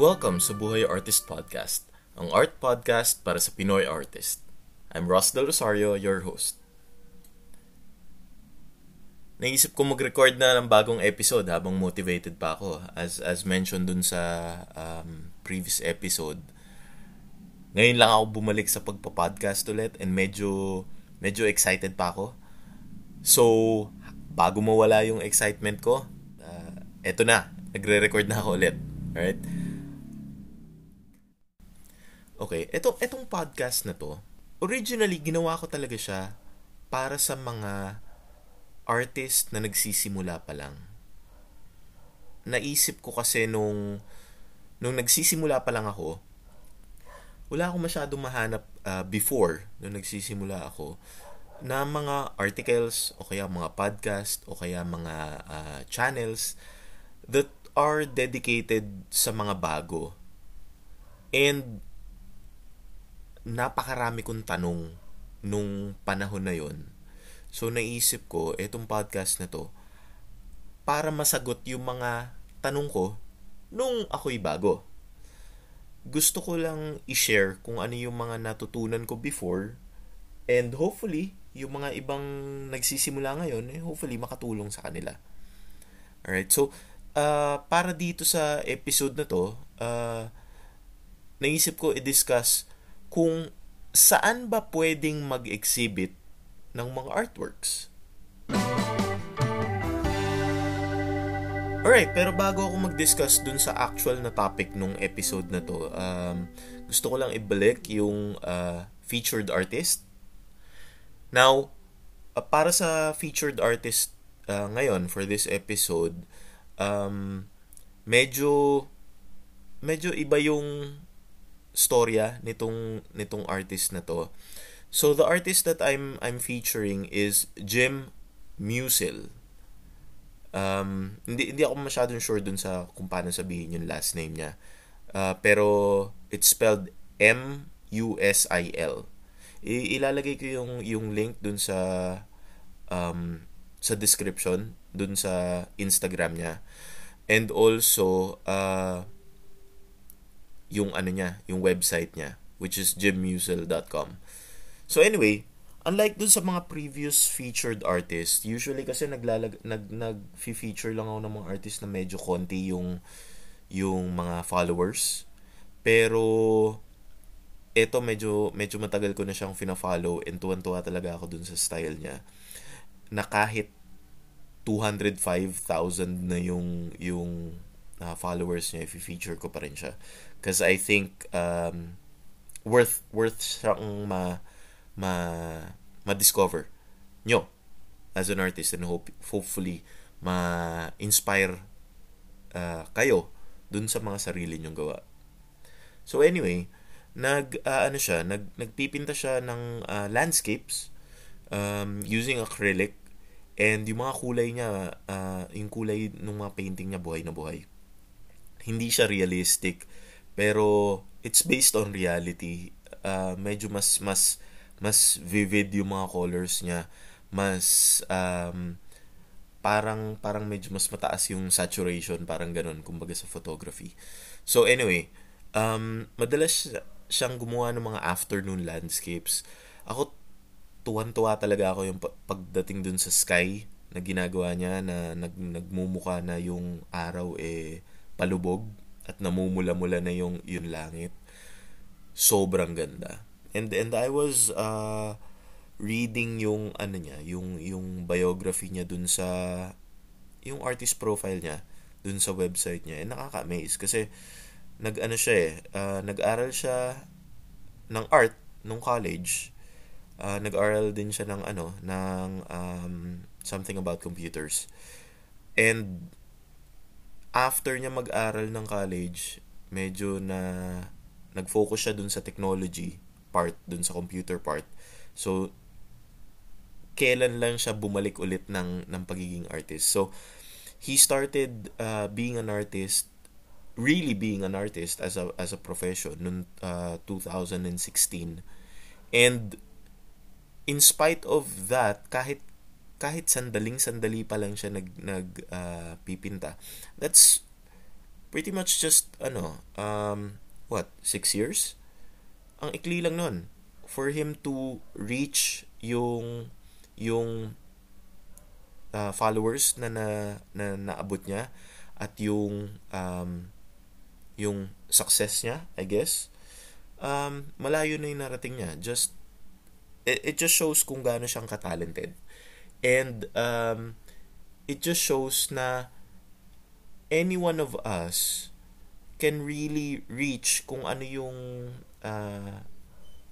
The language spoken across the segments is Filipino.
Welcome sa Buhay Artist Podcast, ang art podcast para sa Pinoy artist. I'm Ross Del Rosario, your host. Naisip ko mag-record na ng bagong episode habang motivated pa ako. As mentioned dun sa previous episode, ngayon lang ako bumalik sa pagpa-podcast ulit and medyo excited pa ako. So, bago mawala yung excitement ko, eto na, nagre-record na ako ulit. Alright? Okay, etong podcast na to, originally ginawa ko talaga siya para sa mga artist na nagsisimula pa lang. Naisip ko kasi nung nagsisimula pa lang ako, wala akong masyadong mahanap before nung nagsisimula ako na mga articles o kaya mga podcast o kaya mga channels that are dedicated sa mga bago. And napakarami kong tanong nung panahon na yon. So naisip ko, etong podcast na to, para masagot yung mga tanong ko nung ako'y bago. Gusto ko lang i-share kung ano yung mga natutunan ko before, and hopefully, yung mga ibang nagsisimula ngayon, hopefully makatulong sa kanila. Alright, so para dito sa episode na to, naisip ko i-discuss kung saan ba pwedeng mag-exhibit ng mga artworks. Alright, pero bago ako mag-discuss dun sa actual na topic nung episode na to, gusto ko lang ibalik yung featured artist. Now, para sa featured artist ngayon for this episode, medyo iba yung storya nitong artist na to. So the artist that I'm featuring is Jim Musil. Hindi ako masyadong sure dun sa kung paano sabihin yung last name niya. Pero it's spelled M-U-S-I-L. Ilalagay ko yung link dun sa description dun sa Instagram niya. And also yung ano niya, yung website niya, which is jimmusil.com. So anyway, unlike dun sa mga previous featured artists, usually kasi nag-feature lang ako ng mga artist na medyo konti yung mga followers. Pero ito medyo matagal ko na siyang fina-follow and tuwan-tuwa talaga ako dun sa style niya. Na kahit 205,000 na yung followers niya, i-feature ko pa rin siya. Because I think worth siyang ma-discover nyo as an artist, and hopefully ma-inspire kayo dun sa mga sarili nyong gawa. So anyway, nagpipinta siya ng landscapes using acrylic, and yung mga kulay niya, yung kulay ng mga painting niya buhay na buhay. Hindi siya realistic, pero it's based on reality. Medyo mas vivid yung mga colors niya. Mas parang medyo mas mataas yung saturation, parang ganun kumbaga sa photography. So anyway, madalas siyang gumawa ng mga afternoon landscapes. Ako, tuwan-tuwa talaga ako yung pagdating dun sa sky na ginagawa niya, na nagmumuka na yung araw palubog at namumula-mula na yung langit. Sobrang ganda. And I was reading yung ano niya, yung biography niya dun sa yung artist profile niya dun sa website niya. And nakaka-amaze kasi nag-aral siya ng art nung college. Nag-aral din siya ng something about computers. And after niya mag-aral ng college, medyo nag-focus siya dun sa technology part, dun sa computer part. So, kailan lang siya bumalik ulit ng pagiging artist. So, he started being an artist as a profession noong 2016. And in spite of that, kahit sandaling-sandali pa lang siya nagpipinta. That's pretty much just, 6 years? Ang ikli lang nun. For him to reach yung followers na naabot niya at yung success niya, I guess, malayo na yung narating niya. Just, it just shows kung gaano siyang katalented. And, it just shows na any one of us can really reach kung ano yung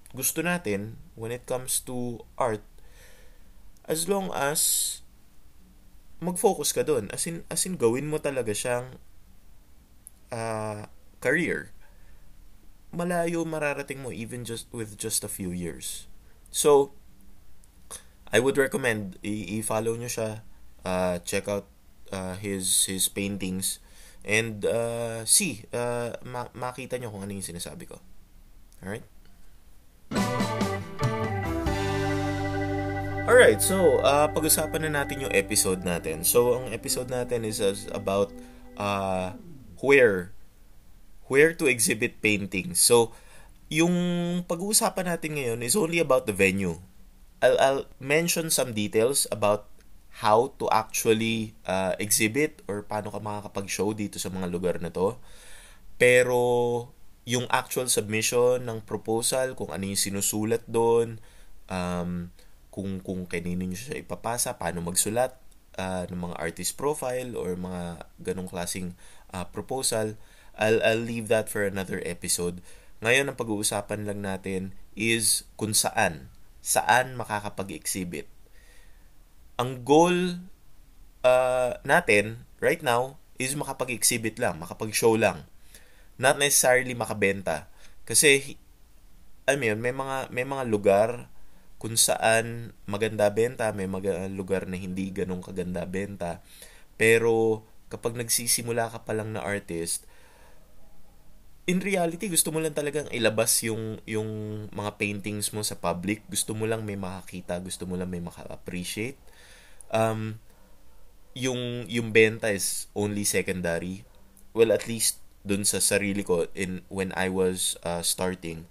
gusto natin when it comes to art, as long as mag-focus ka dun. As in gawin mo talaga siyang career. Malayo mararating mo even just a few years. So, I would recommend i-follow nyo siya. Check out his paintings and makita nyo kung ano yung sinasabi ko. Alright, so pag-usapan na natin yung episode natin. So ang episode natin is about where to exhibit paintings. So yung pag-uusapan natin ngayon is only about the venue. I'll mention some details about how to actually exhibit or paano ka makakapag-show dito sa mga lugar na to. Pero yung actual submission ng proposal, kung ano yung sinusulat doon, kung kanino nyo siya ipapasa, paano magsulat ng mga artist profile or mga ganong klaseng proposal, I'll leave that for another episode. Ngayon, ang pag-uusapan lang natin is kung saan makakapag-exhibit. Ang goal natin right now is makapag-exhibit lang, makapag-show lang. Not necessarily makabenta. Kasi, may mga lugar kung saan maganda benta, may mga lugar na hindi ganun kaganda benta. Pero, kapag nagsisimula ka pa lang na artist, in reality, gusto mo lang talagang ilabas yung mga paintings mo sa public. Gusto mo lang may makakita, gusto mo lang may maka-appreciate. Yung benta is only secondary. Well, at least dun sa sarili ko when I was starting.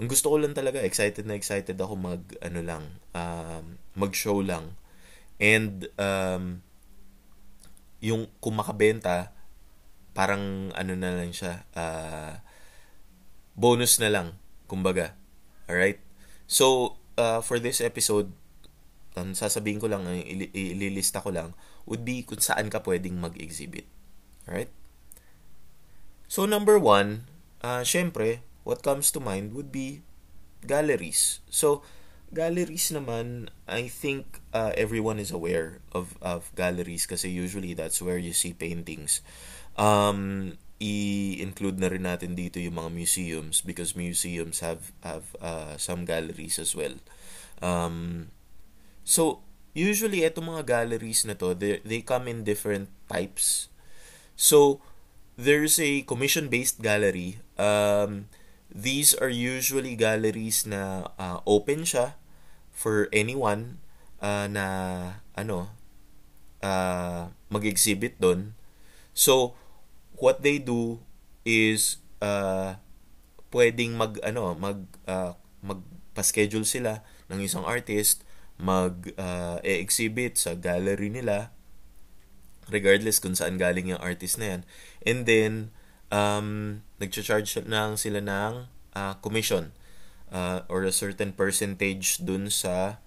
Ang gusto ko lang talaga, excited ako mag-show lang. And yung kung makabenta, parang na lang siya, bonus na lang, kumbaga. Alright? So, for this episode, ang sasabihin ko lang, ililista ko lang, would be kung saan ka pwedeng mag-exhibit. Alright? So, number one, syempre, what comes to mind would be galleries. So, galleries naman, I think everyone is aware of galleries kasi usually that's where you see paintings. I-include na rin natin dito yung mga museums because museums have some galleries as well. So, usually, etong mga galleries na to, they come in different types. So, there's a commission-based gallery. These are usually galleries na open siya for anyone na mag-exhibit doon. So, what they do is pwedeng magpa-schedule sila ng isang artist mag-exhibit sa gallery nila, regardless kung saan galing yung artist na yan. And then, nag-charge lang sila ng commission or a certain percentage dun sa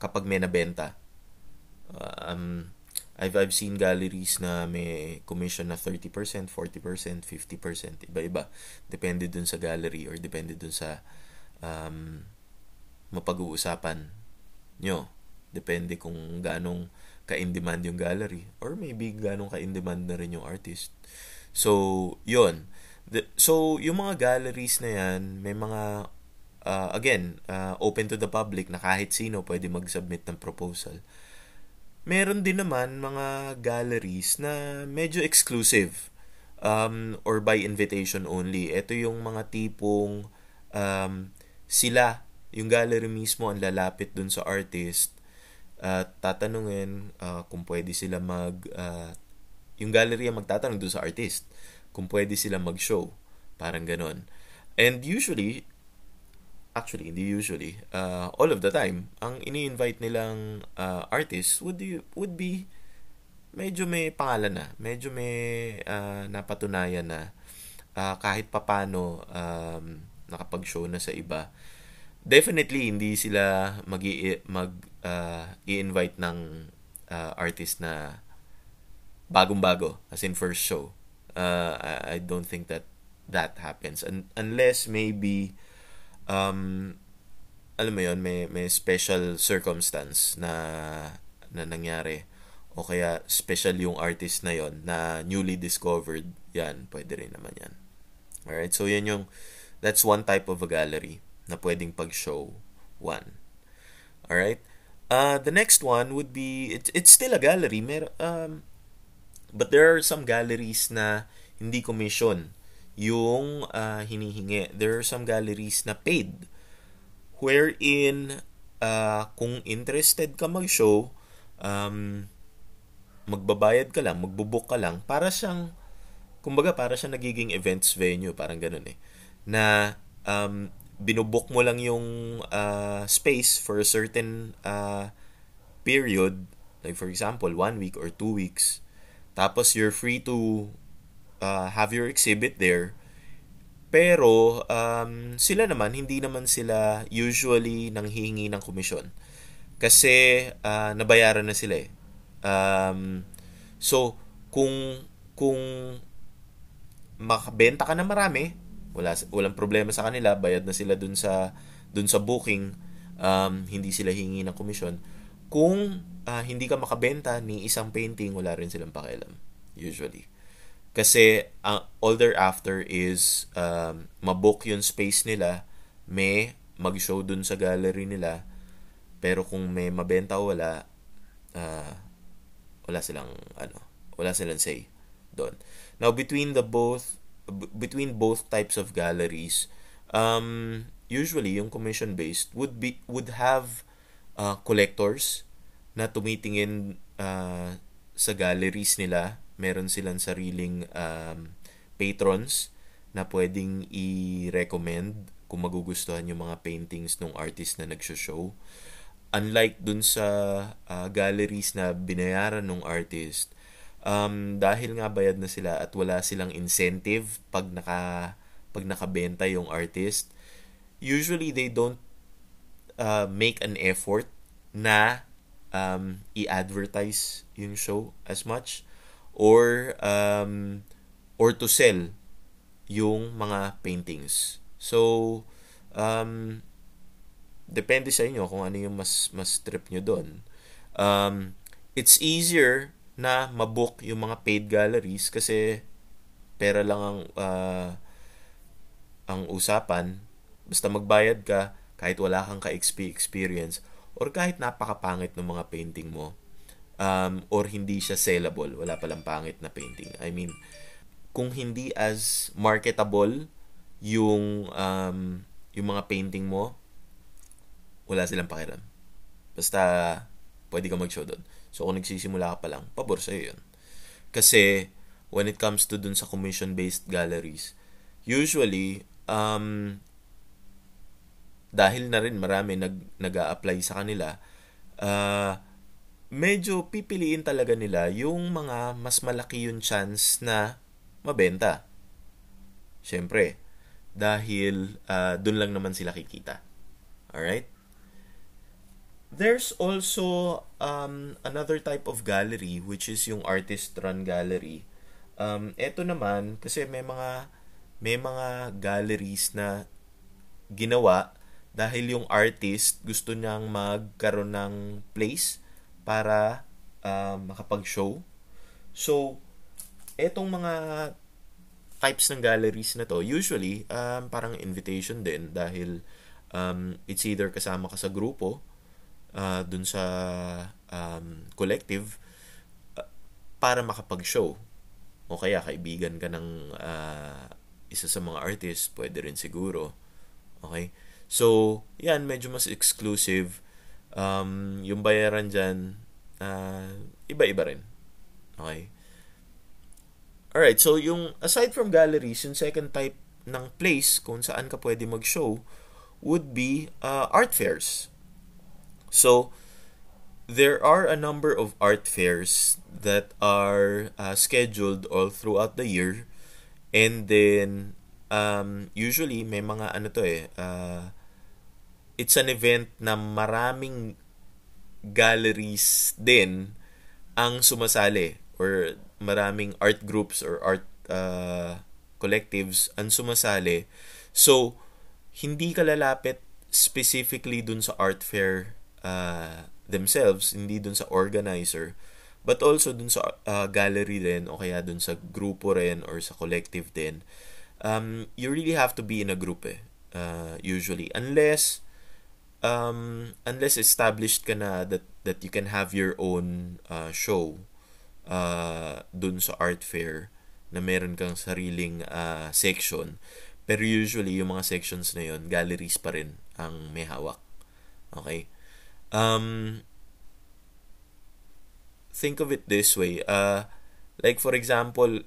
kapag may nabenta. I've seen galleries na may commission na 30%, 40%, 50%, iba-iba. Depende dun sa gallery or depende dun sa mapag-uusapan nyo. Depende kung ganong ka-in-demand yung gallery or maybe ganong ka-in-demand na rin yung artist. So, yun. So, yung mga galleries na yan, may mga, open to the public na kahit sino pwede mag-submit ng proposal. Meron din naman mga galleries na medyo exclusive or by invitation only. Ito yung mga tipong sila, yung gallery mismo, ang lalapit dun sa artist at tatanungin kung pwede sila mag Yung gallery ang magtatanong doon sa artist kung pwede sila mag-show. Parang ganon. And usually, actually, hindi usually, all of the time, ang ini-invite nilang artists would be medyo may pangalan na, medyo may napatunayan na kahit papano nakapag-show na sa iba. Definitely, hindi sila mag-i-invite ng artist na bagong-bago, as in first show. I don't think that happens. And unless maybe, alam mo yun, may special circumstance na nangyari. O kaya special yung artist na yon na newly discovered. Yan, pwede rin naman yan. Alright, so yan yung, that's one type of a gallery na pwedeng pag-show one. Alright? The next one would be, it's still a gallery, but there are some galleries na hindi commission yung hinihingi. There are some galleries na paid, wherein kung interested ka mag-show, magbabayad ka lang, magbubook ka lang, para siyang, kumbaga, para siyang nagiging events venue, parang ganun eh, na binubook mo lang yung space for a certain period, like for example, 1 week or 2 weeks. Tapos you're free to have your exhibit there. Pero sila naman, hindi naman sila usually nanghihingi ng komisyon. Kasi nabayaran na sila eh. So, kung makabenta ka na marami, walang problema sa kanila, bayad na sila dun sa booking, hindi sila hingi ng komisyon. Kung hindi ka makabenta ni isang painting, wala rin silang pakialam usually, kasi all they're after is mabook yung space nila, may mag-show dun sa gallery nila, pero kung may mabenta o wala, wala silang say doon. Now, between both types of galleries, usually yung commission based would have collectors na tumitingin sa galleries nila. Meron silang sariling patrons na pwedeng i-recommend kung magugustuhan yung mga paintings ng artist na nagsho-show. Unlike dun sa galleries na binayaran ng artist, dahil nga bayad na sila at wala silang incentive pag nakabenta yung artist, usually they don't make an effort na i-advertise yung show as much or to sell yung mga paintings. So depende sa inyo kung ano yung mas trip nyo doon. It's easier na mabook yung mga paid galleries kasi pera lang ang usapan. Basta magbayad ka kahit wala kang ka-XP experience or kahit napakapangit ng mga painting mo, or hindi siya sellable, wala palang pangit na painting. I mean, kung hindi as marketable yung mga painting mo, wala silang pakialam. Basta pwede ka mag-show doon. So, kung nagsisimula ka pa lang, pabor sa'yo yun. Kasi, when it comes to dun sa commission-based galleries, usually, dahil na rin marami nag-a-apply sa kanila, medyo pipiliin talaga nila yung mga mas malaki yung chance na mabenta. Siyempre, dahil dun lang naman sila kikita. Alright? There's also another type of gallery, which is yung artist-run gallery. Eto naman, kasi may mga galleries na ginawa dahil yung artist gusto niyang magkaroon ng place para makapag-show. So, etong mga types ng galleries na to, usually, parang invitation din dahil it's either kasama ka sa grupo, dun sa collective, para makapag-show. O kaya kaibigan ka ng isa sa mga artist, pwede rin siguro. Okay? So, yan, medyo mas exclusive. Yung bayaran dyan, iba-iba rin. Okay? Alright, so yung aside from galleries, yung second type ng place kung saan ka pwede mag-show would be art fairs. So, there are a number of art fairs that are scheduled all throughout the year. And then, usually, may mga ano to eh, it's an event na maraming galleries din ang sumasali or maraming art groups or art collectives ang sumasali. So, hindi ka lalapit specifically dun sa art fair themselves, hindi dun sa organizer, but also dun sa gallery din o kaya dun sa grupo rin or sa collective din. You really have to be in a group eh, usually. Unless established ka na that you can have your own show dun sa art fair na meron kang sariling section. Pero usually, yung mga sections na yun, galleries pa rin ang may hawak. Okay? Think of it this way. Like for example,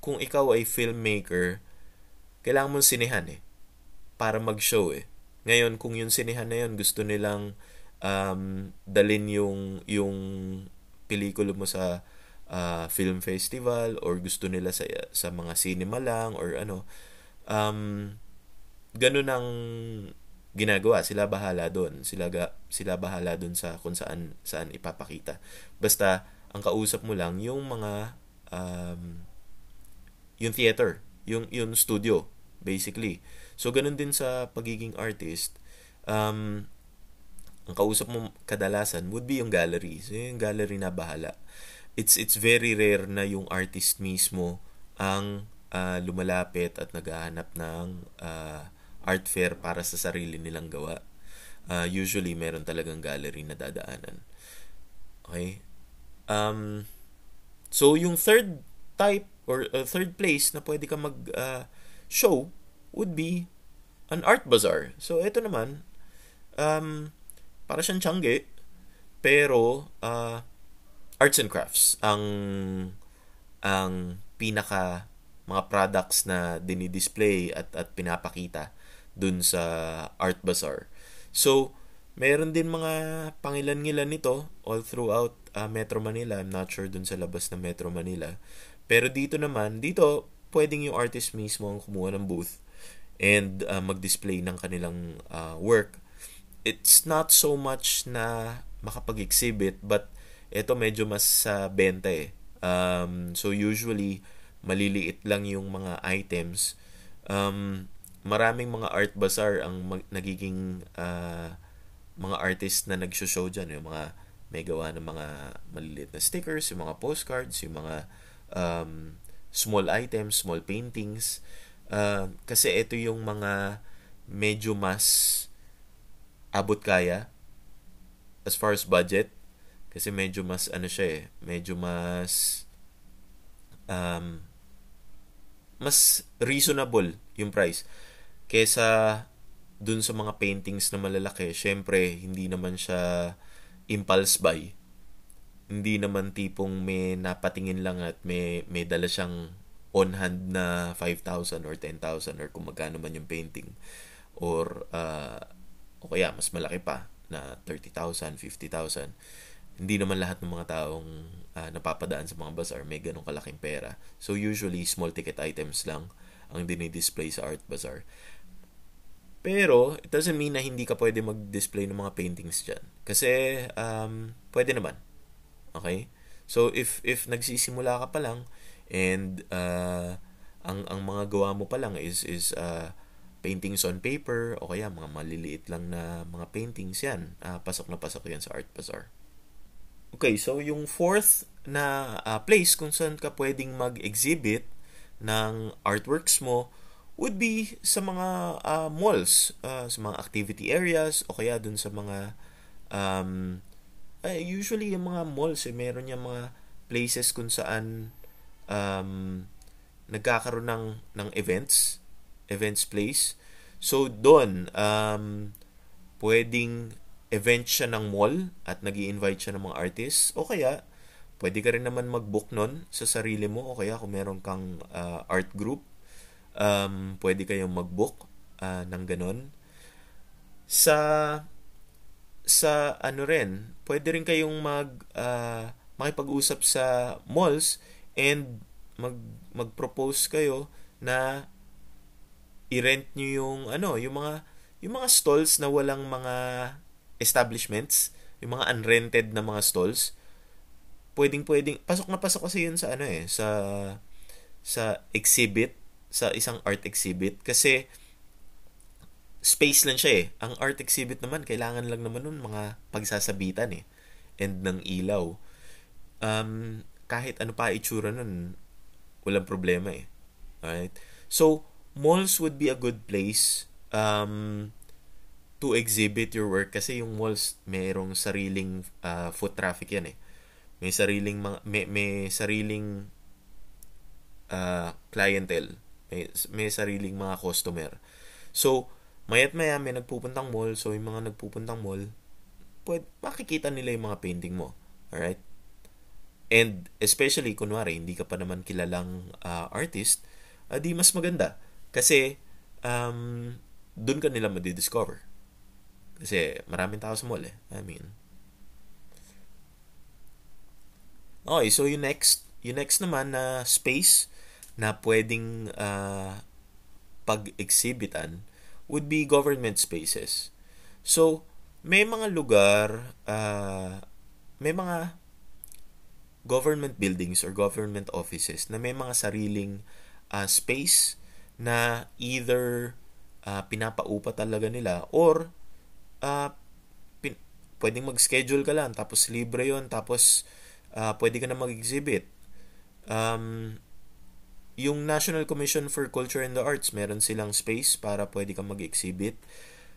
kung ikaw ay filmmaker, kailangan mong sinehan eh. Para mag-show eh. Ngayon, kung yung sinehan na yun, gusto nilang dalin yung pelikula mo sa film festival or gusto nila sa mga cinema lang or ano, ganun ang ginagawa. Sila bahala doon sa kung saan ipapakita. Basta ang kausap mo lang yung mga yung theater, yung studio basically. So ganun din sa pagiging artist, ang kausap mo kadalasan would be yung gallery. So, yung gallery na bahala. It's very rare na yung artist mismo ang lumalapit at naghahanap ng art fair para sa sarili nilang gawa. Usually, meron talagang gallery na dadaanan. Okay? So, yung third type or third place na pwede ka mag-show would be an art bazaar. So, ito naman, para siyang tiangge, pero arts and crafts ang pinaka mga products na dinidisplay at pinapakita dun sa art bazaar. So, meron din mga pangilan-ngilan nito all throughout Metro Manila. I'm not sure dun sa labas na Metro Manila. Pero dito naman, dito pwedeng yung artist mismo ang kumuha ng booth and mag-display ng kanilang work. It's not so much na makapag-exhibit, but ito medyo mas sa benta eh. So usually, maliliit lang yung mga items. Maraming mga art bazaar ang nagiging mga artist na nag-show dyan. Yung mga may gawa ng mga maliliit na stickers, yung mga postcards, yung mga small items, small paintings. Kasi ito yung mga medyo mas abot kaya as far as budget, kasi medyo mas ano siya eh, medyo mas mas reasonable yung price kesa dun sa mga paintings na malalaki. Syempre hindi naman siya impulse buy, hindi naman tipong may napatingin lang at may dala siyang on hand na 5,000 or 10,000 or kung magkano man yung painting, or o kaya mas malaki pa na 30,000, 50,000. Hindi naman lahat ng mga taong napapadaan sa mga bazaar may ganong kalaking pera. So usually, small ticket items lang ang dinidisplay sa art bazaar. Pero, it doesn't mean na hindi ka pwede mag-display ng mga paintings dyan. Kasi, pwede naman. Okay? So, if nagsisimula ka pa lang and ang mga gawa mo pa lang is paintings on paper, o kaya mga maliliit lang na mga paintings yan. Pasok na pasok yan sa art bazaar. Okay, so yung fourth na place kung saan ka pwedeng mag-exhibit ng artworks mo would be sa mga malls, sa mga activity areas, o kaya dun sa mga usually yung mga malls, meron yung mga places kung saan nagkakaroon ng events place. So, doon, pwedeng event siya ng mall at nag-i-invite siya ng mga artists. O kaya, Pwede ka rin naman mag-book nun sa sarili mo o kaya kung meron kang art group, pwede kayong mag-book ng ganun. Sa ano rin, pwede rin kayong makipag-usap sa malls and mag-propose kayo na i-rent nyo yung mga stalls na walang mga establishments, yung mga unrented na mga stalls. Pwedeng pasok na pasok kasi yun sa sa exhibit, sa isang art exhibit, kasi space lang siya eh. Ang art exhibit naman kailangan lang naman nun mga pagsasabitan eh, and ng ilaw, kahit ano pa itsura nun, walang problema eh. Alright, so malls would be a good place to exhibit your work, kasi yung malls mayroong sariling foot traffic yan eh. May sariling clientele, may sariling mga customer. So maya't maya may nagpupuntang mall, so yung mga nagpupuntang mall, makikita nila yung mga painting mo. Alright? And especially kunwari hindi ka pa naman kilalang artist, di mas maganda kasi doon ka nila madidiscover, kasi maraming tao sa mall eh. Okay, so yung next naman na space na pwedeng pag-exhibitan would be government spaces. So, may mga lugar, may mga government buildings or government offices na may mga sariling space na either pinapaupa talaga nila or pwedeng mag-schedule ka lang, tapos libre yun, tapos pwede ka na mag-exhibit. Yung National Commission for Culture and the Arts, meron silang space para pwede ka mag-exhibit.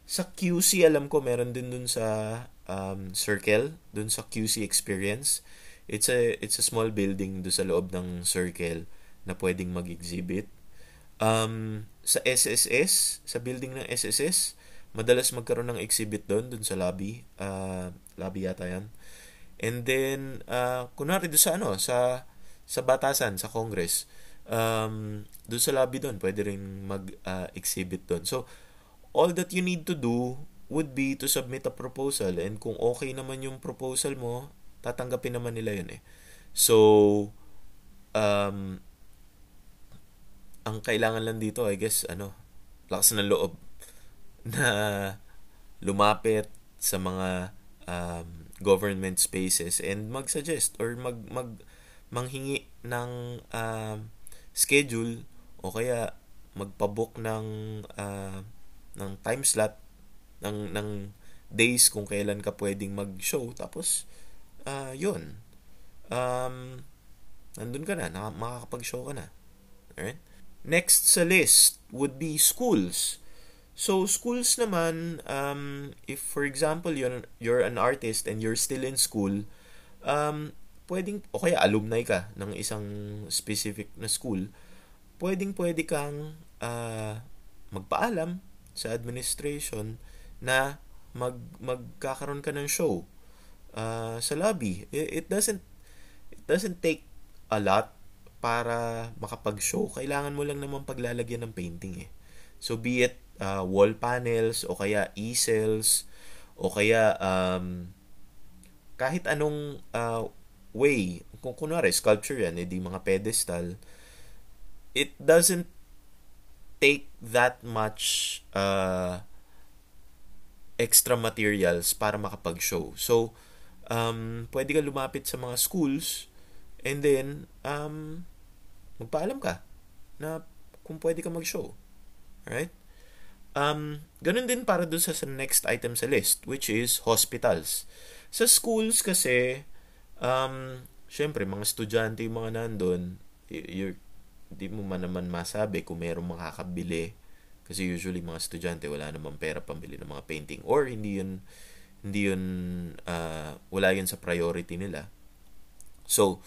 Sa QC, alam ko, meron din dun sa Circle, dun sa QC Experience. It's a small building dun sa loob ng Circle na pwedeng mag-exhibit. Sa SSS, sa building ng SSS, madalas magkaroon ng exhibit dun sa lobby. Lobby yata yan. And then kunwari doon sa sa batasan, sa Congress, doon sa lobby doon pwede ring mag-exhibit doon. So all that you need to do would be to submit a proposal, and kung okay naman yung proposal mo, tatanggapin naman nila yun eh. So ang kailangan lang dito, I guess, lakas ng loob na lumapit sa mga government spaces and mag-suggest or manghingi ng schedule o kaya magpabook ng time slot ng days kung kailan ka pwedeng mag-show, tapos yun, nandun ka na, makakapag-show ka na. Alright? Next sa list would be schools. So, schools naman, if for example, you're an artist and you're still in school, pwedeng, o kaya alumni ka ng isang specific na school, pwede kang magpaalam sa administration na magkakaroon ka ng show sa lobby. It doesn't take a lot para makapag-show. Kailangan mo lang naman paglalagyan ng painting eh. So, be it wall panels o kaya easels o kaya kahit anong way, kung kunwari sculpture yan, edi mga pedestal, it doesn't take that much extra materials para makapag-show. So pwede ka lumapit sa mga schools and then magpaalam ka na kung pwede ka mag-show. Alright? Ganun din para dun sa next item sa list, which is hospitals. Sa schools kasi, syempre, mga estudyante yung mga nandun, di mo man naman masabi kung merong makakabili. Kasi usually, mga estudyante, wala naman pera pambili ng mga painting. Or, wala yun sa priority nila. So,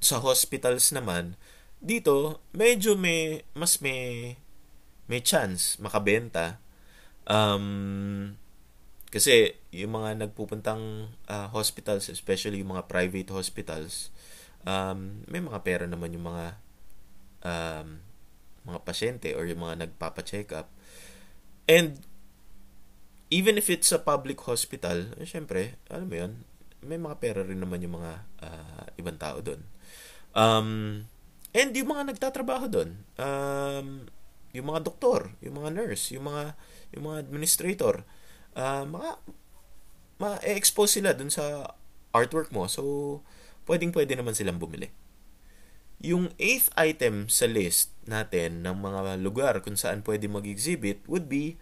sa hospitals naman, dito, medyo may chance makabenta. Kasi yung mga nagpupuntang hospitals, especially yung mga private hospitals, may mga pera naman yung mga pasyente or yung mga nagpapa-check up. And even if it's a public hospital, syempre, alam mo yun, may mga pera rin naman yung mga ibang tao doon. And yung mga nagtatrabaho doon, yung mga doktor, yung mga nurse, yung mga administrator, ma-expose sila doon sa artwork mo. So, pwedeng-pwede naman silang bumili. Yung 8th item sa list natin ng mga lugar kung saan pwede mag-exhibit would be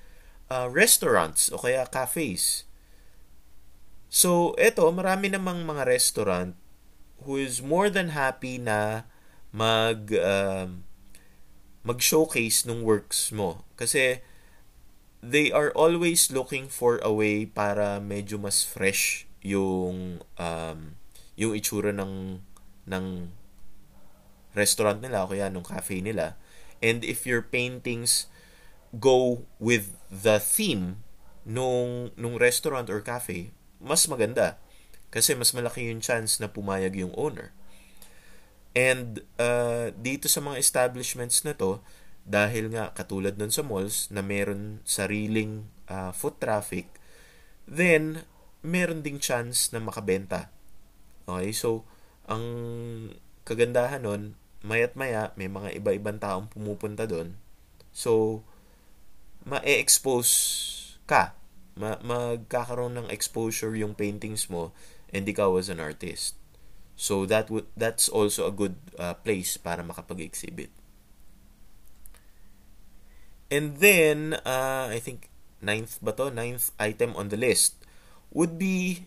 restaurants o kaya cafes. So, eto, marami namang mga restaurant who is more than happy na mag-showcase ng works mo. Kasi they are always looking for a way para medyo mas fresh yung itsura ng restaurant nila o kaya ng cafe nila. And if your paintings go with the theme nung restaurant or cafe, mas maganda kasi mas malaki yung chance na pumayag yung owner. And dito sa mga establishments na to, dahil nga katulad nun sa malls na meron sariling foot traffic, then meron ding chance na makabenta. Okay, so ang kagandahan nun, maya't maya may mga iba-ibang taong pumupunta dun, so ma-expose ka, magkakaroon ng exposure yung paintings mo and ikaw as an artist. So that's also a good place para makapag-exhibit. And then I think ninth item on the list would be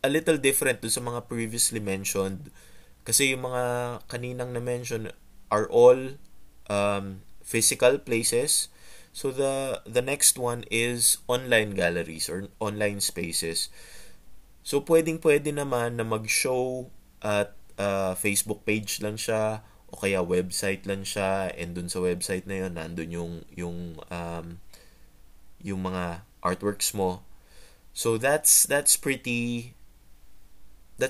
a little different dun sa mga previously mentioned, kasi yung mga kaninang na-mention are all physical places. So the next one is online galleries or online spaces. So pwedeng-pwede naman na mag-show at Facebook page lang siya o kaya website lang siya, and dun sa website na yun nandun yung mga artworks mo. So that's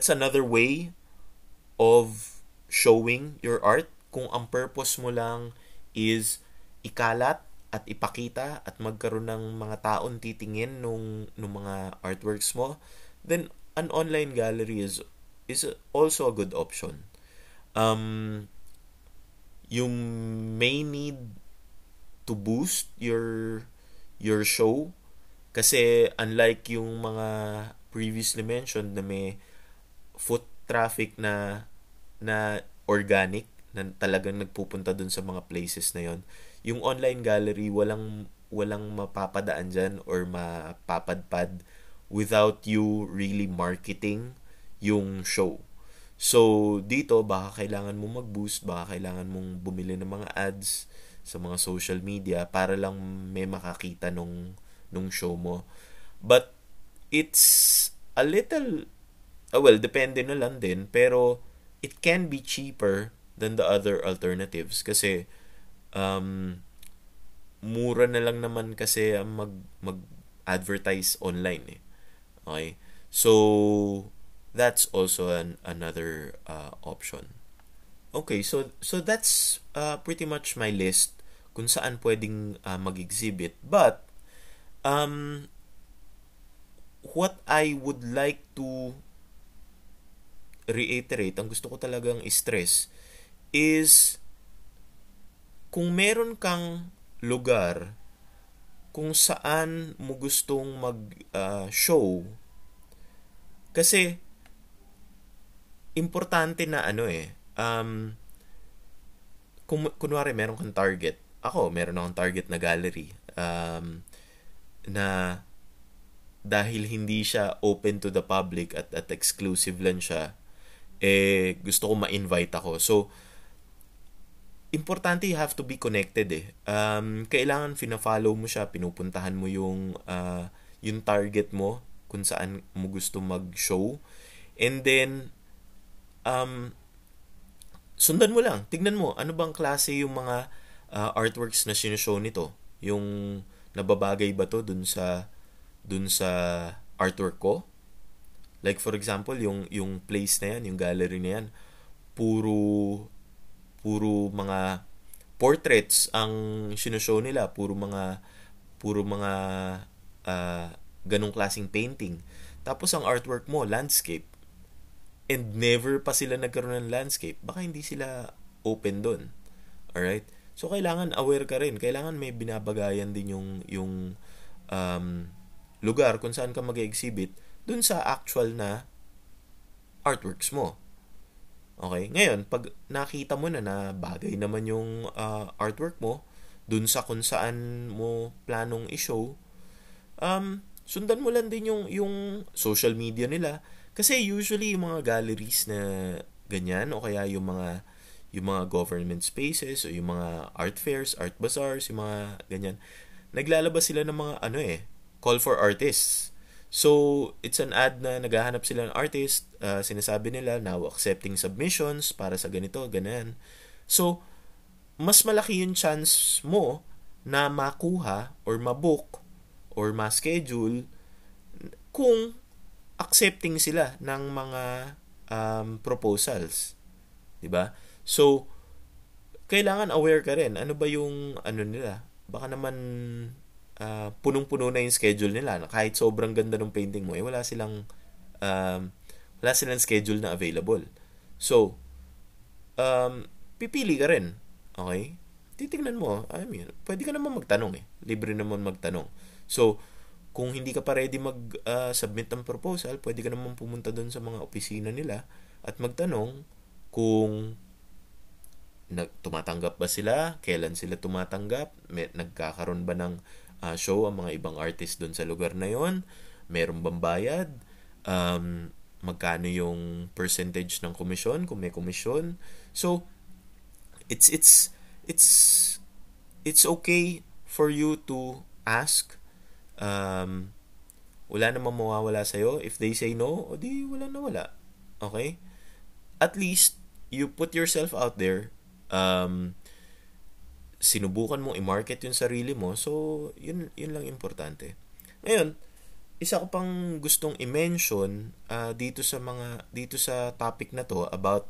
another way of showing your art kung ang purpose mo lang is ikalat at ipakita at magkaroon ng mga taong titingin nung mga artworks mo, then an online gallery is also a good option. You may need to boost your show kasi unlike yung mga previously mentioned na may foot traffic na organic na talagang nagpupunta dun sa mga places na yon, yung online gallery walang mapapadaan dyan or mapapadpad without you really marketing yung show. So dito baka kailangan mo mag-boost, baka kailangan mong bumili ng mga ads sa mga social media para lang may makakita nung show mo. But it's a little depende na lang din, pero it can be cheaper than the other alternatives kasi mura na lang naman kasi ang mag-advertise online. Okay? So that's also another option. Okay, so that's pretty much my list kung saan pwedeng mag-exhibit. But what I would like to reiterate, ang gusto ko talagang i-stress is kung meron kang lugar kung saan mo gustong mag-show, kasi importante na kung kunwari meron kang target. Ako, meron akong target na gallery na dahil hindi siya open to the public at exclusive lang siya, gusto ko ma-invite ako. So, importante, you have to be connected kailangan fina-follow mo siya, pinupuntahan mo yung target mo kung saan mo gusto mag-show, and then sundan mo lang, tignan mo ano bang klase yung mga artworks na sinushow nito, yung nababagay ba to dun sa dun sa artwork ko. Like for example, yung place na yan, yung gallery na yan, puro mga portraits ang sinushow nila, puro mga ganong klaseng painting. Tapos ang artwork mo, landscape. And never pa sila nagkaroon ng landscape. Baka hindi sila open doon. Alright? So kailangan aware ka rin. Kailangan may binabagayan din yung lugar kung saan ka mag-exhibit dun sa actual na artworks mo. Okay? Ngayon, pag nakita mo na bagay naman yung artwork mo dun sa kung saan mo planong i-show, sundan mo lang din yung social media nila. Kasi usually yung mga galleries na ganyan o kaya yung mga government spaces o yung mga art fairs, art bazaars, yung mga ganyan, naglalabas sila ng mga call for artists. So, it's an ad na naghahanap sila ng artist, sinasabi nila, now accepting submissions para sa ganito, ganyan. So, mas malaki yung chance mo na makuha or mabook or ma-schedule kung accepting sila ng mga proposals. 'Di ba? So, kailangan aware ka rin. Ano ba yung nila? Baka naman punong-puno na yung schedule nila. Kahit sobrang ganda ng painting mo, wala silang schedule na available. So, pipili ka rin. Okay? Titingnan mo. I mean, pwede ka naman magtanong. Libre naman magtanong. So, kung hindi ka pa ready mag-submit ng proposal, pwede ka naman pumunta doon sa mga opisina nila at magtanong kung tumatanggap ba sila, kailan sila tumatanggap, nagkakaroon ba ng show ang mga ibang artist doon sa lugar na yon, meron bang bayad, magkano yung percentage ng komisyon, kung may komisyon. So it's okay for you to ask. Wala namang mawawala sa'yo. If they say no, o di wala. Okay? At least you put yourself out there. Sinubukan mong i-market yung sarili mo. So, yun lang importante. Ngayon, isa ko pang gustong i-mention dito sa topic na to about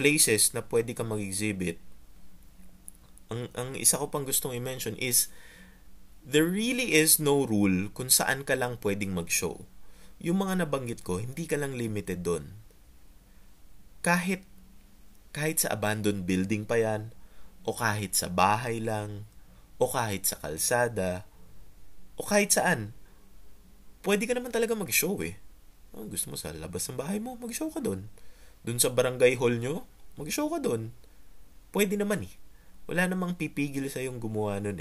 places na pwede kang mag-exhibit. Ang isa ko pang gustong i-mention is there really is no rule kung saan ka lang pwedeng mag-show. Yung mga nabanggit ko, hindi ka lang limited doon. Kahit sa abandoned building pa yan, o kahit sa bahay lang, o kahit sa kalsada, o kahit saan, pwede ka naman talaga mag-show Gusto mo sa labas ng bahay mo, mag-show ka doon. Doon sa barangay hall nyo, mag-show ka doon. Pwede naman Wala namang pipigil sa'yong gumawa nun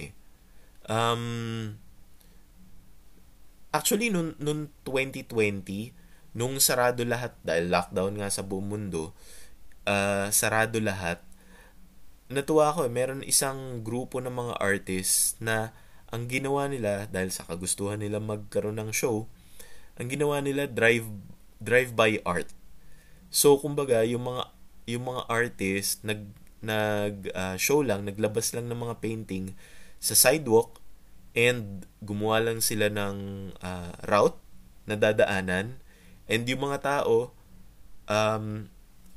Actually, nung 2020, nung sarado lahat, dahil lockdown nga sa buong mundo, sarado lahat. Natuwa ako meron isang grupo ng mga artists na ang ginawa nila dahil sa kagustuhan nila magkaroon ng show, ang ginawa nila drive-by art. So kumbaga yung mga artists show lang, naglabas lang ng mga painting sa sidewalk and gumawa lang sila ng route na dadaanan, and yung mga tao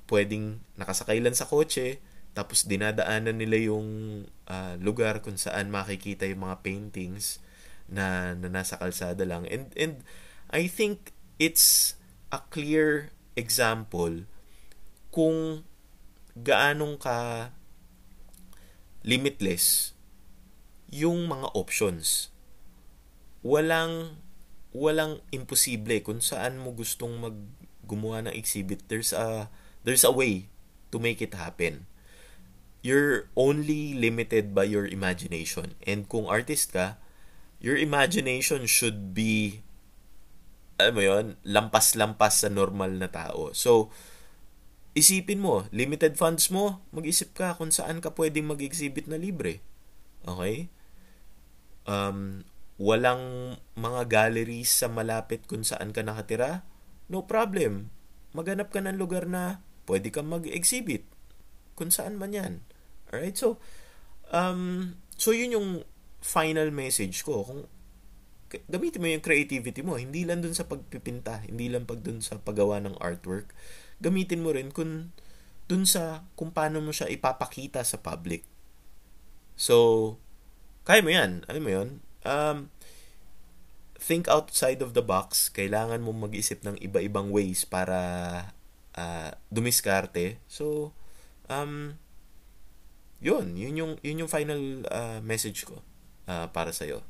pwedeng nakasakay lang sa kotse, tapos dinadaanan nila yung lugar kung saan makikita yung mga paintings na nasa kalsada lang. And I think it's a clear example kung gaanong ka limitless yung mga options. Walang imposible kung saan mo gustong gumawa ng exhibit. There's a way to make it happen. You're only limited by your imagination. And kung artist ka, your imagination should be, lampas-lampas sa normal na tao. So, isipin mo, limited funds mo, mag-isip ka kung saan ka pwedeng mag-exhibit na libre. Okay? Walang mga galleries sa malapit kung saan ka nakatira, no problem. Maghanap ka ng lugar na pwede kang mag-exhibit kung saan man yan. Alright? So, yun yung final message ko. Kung gamitin mo yung creativity mo. Hindi lang dun sa pagpipinta, hindi lang dun sa paggawa ng artwork. Gamitin mo rin dun sa kung paano mo siya ipapakita sa public. So, kaya mo yan. Alam mo yun? Think outside of the box. Kailangan mo mag-isip ng iba-ibang ways para dumiskarte. So, yun yung final message ko para sa'yo.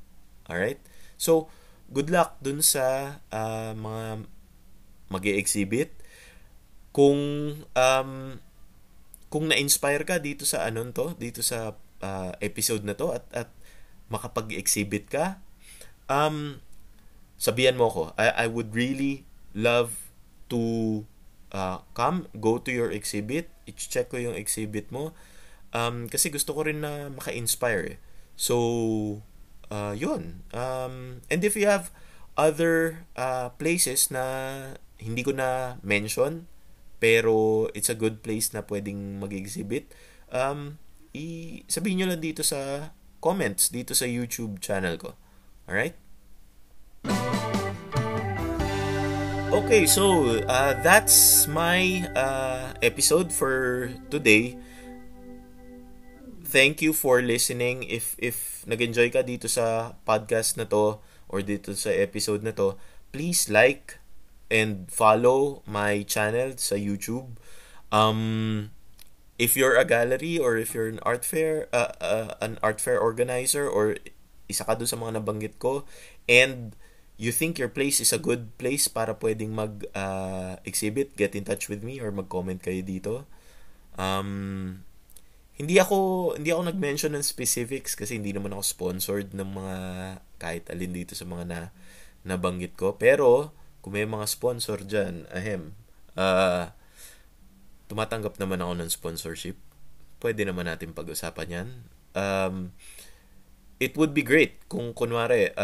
Alright? So, good luck dun sa mga mag-e-exhibit. Kung na-inspire ka dito sa dito sa episode na to at makapag-exhibit ka, sabihan mo ako. I would really love to come, go to your exhibit, i-check ko yung exhibit mo. Kasi gusto ko rin na maka-inspire. So, yun. And if you have other places na hindi ko na mention, pero it's a good place na pwedeng mag-exhibit, sabihin nyo lang dito sa comments, dito sa YouTube channel ko. Alright? Okay, so that's my episode for today. Thank you for listening. If nag-enjoy ka dito sa podcast na to or dito sa episode na to, please like and follow my channel sa YouTube. If you're a gallery or if you're an art fair organizer or isa ka doon sa mga nabanggit ko and you think your place is a good place para pwedeng mag-exhibit, get in touch with me or mag-comment kayo dito. Hindi ako nag-mention ng specifics kasi hindi naman ako sponsored ng mga kahit alin dito sa mga nabanggit ko. Pero kung may mga sponsor dyan, tumatanggap naman ako ng sponsorship. Pwede naman natin pag-usapan yan. It would be great kung kunwari,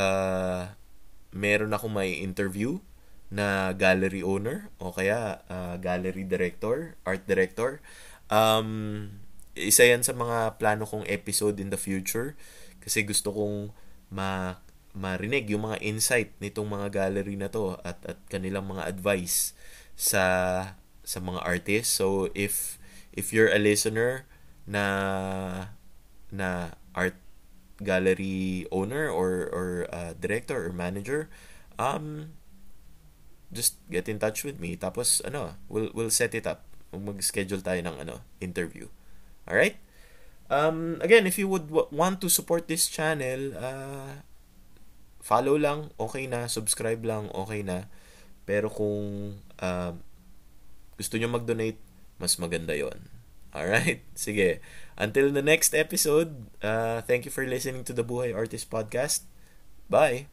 meron akong may interview na gallery owner o kaya gallery director, art director. Isa yan sa mga plano kong episode in the future kasi gusto kong marinig yung mga insight nitong mga gallery na to at kanilang mga advice sa mga artists. So if you're a listener na art gallery owner or director or manager, just get in touch with me, tapos we'll set it up, mag-schedule tayo ng interview. All right? Again, if you would want to support this channel, follow lang, okay na. Subscribe lang, okay na. Pero kung gusto nyo mag-donate, mas maganda yon. Alright? Sige. Until the next episode, thank you for listening to the Buhay Artist Podcast. Bye!